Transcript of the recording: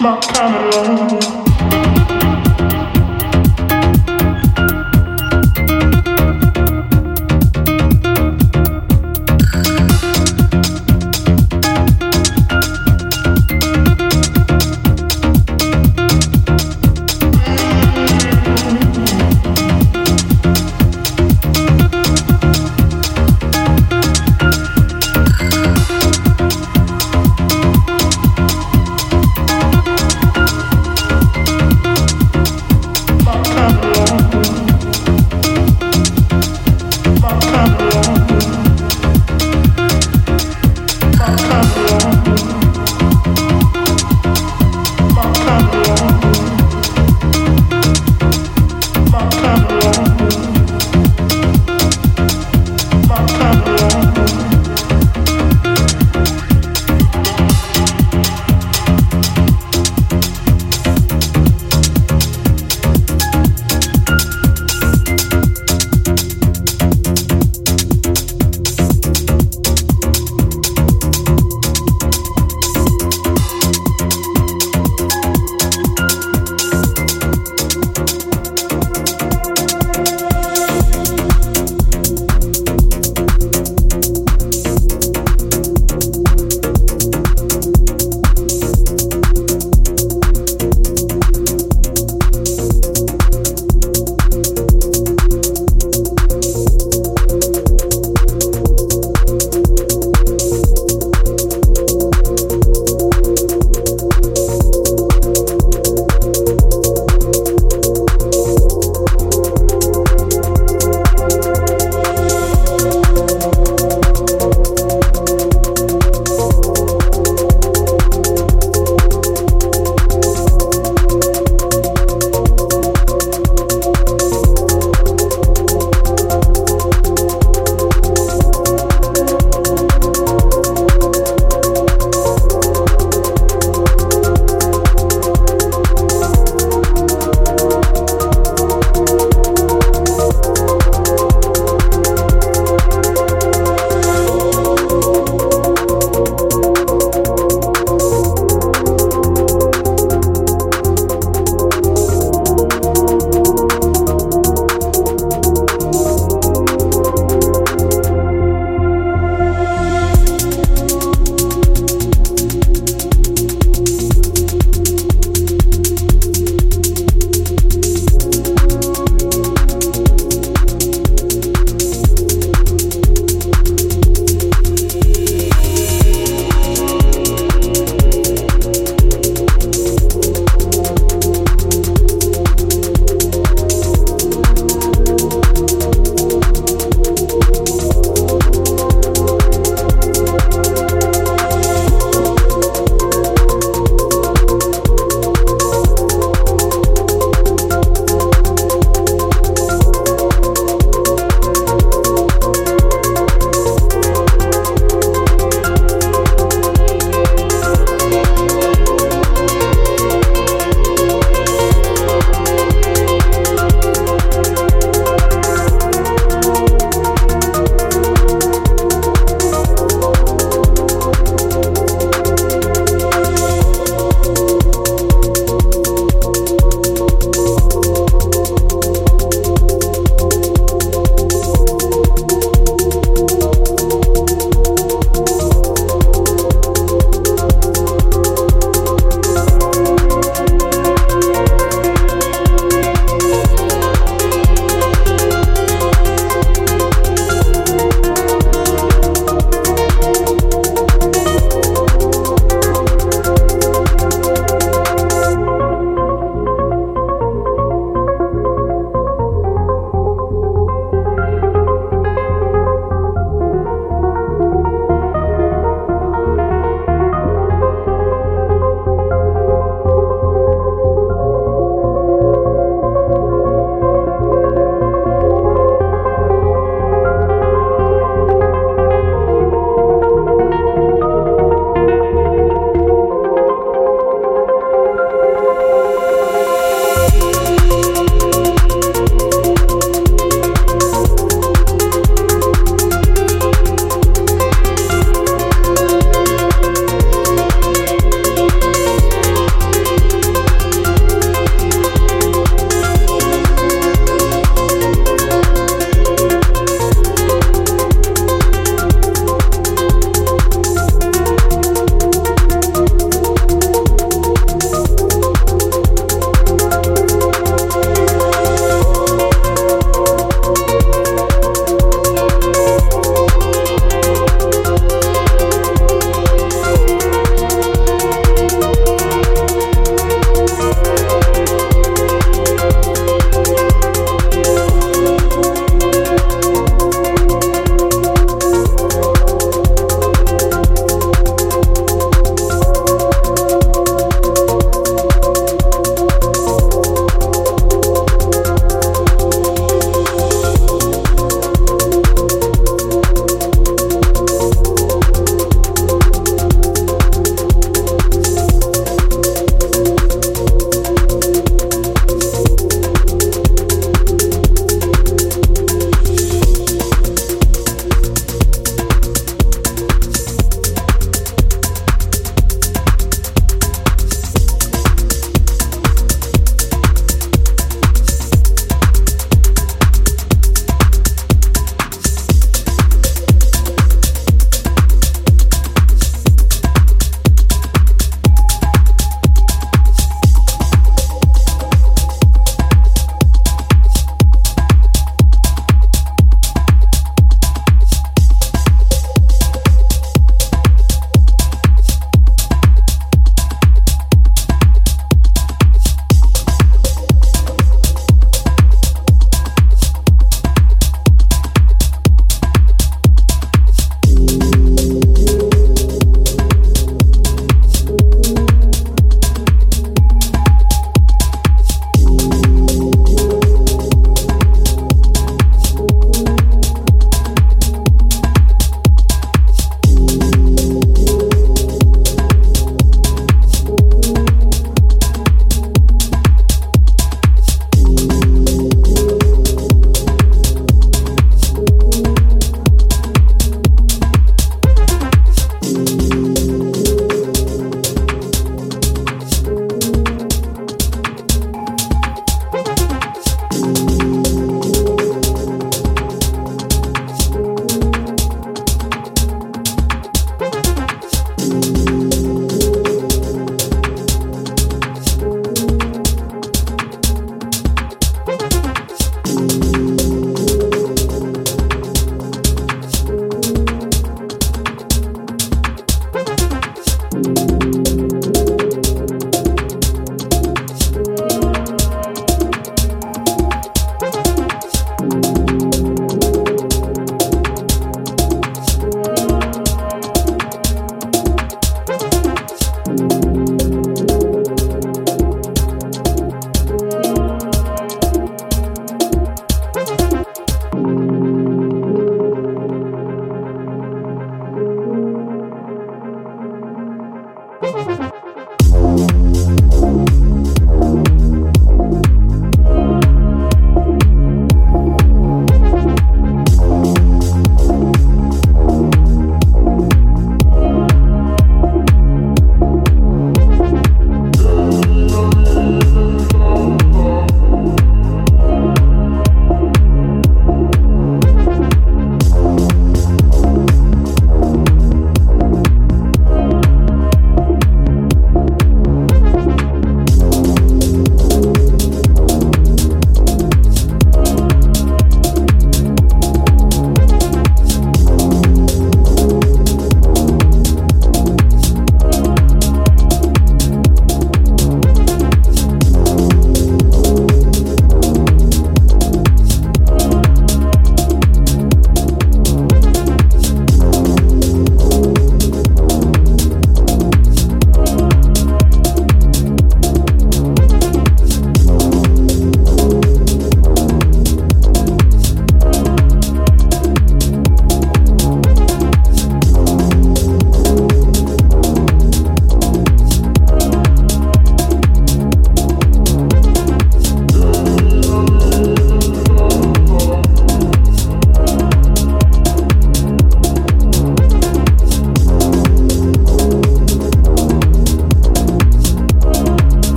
my kind of love.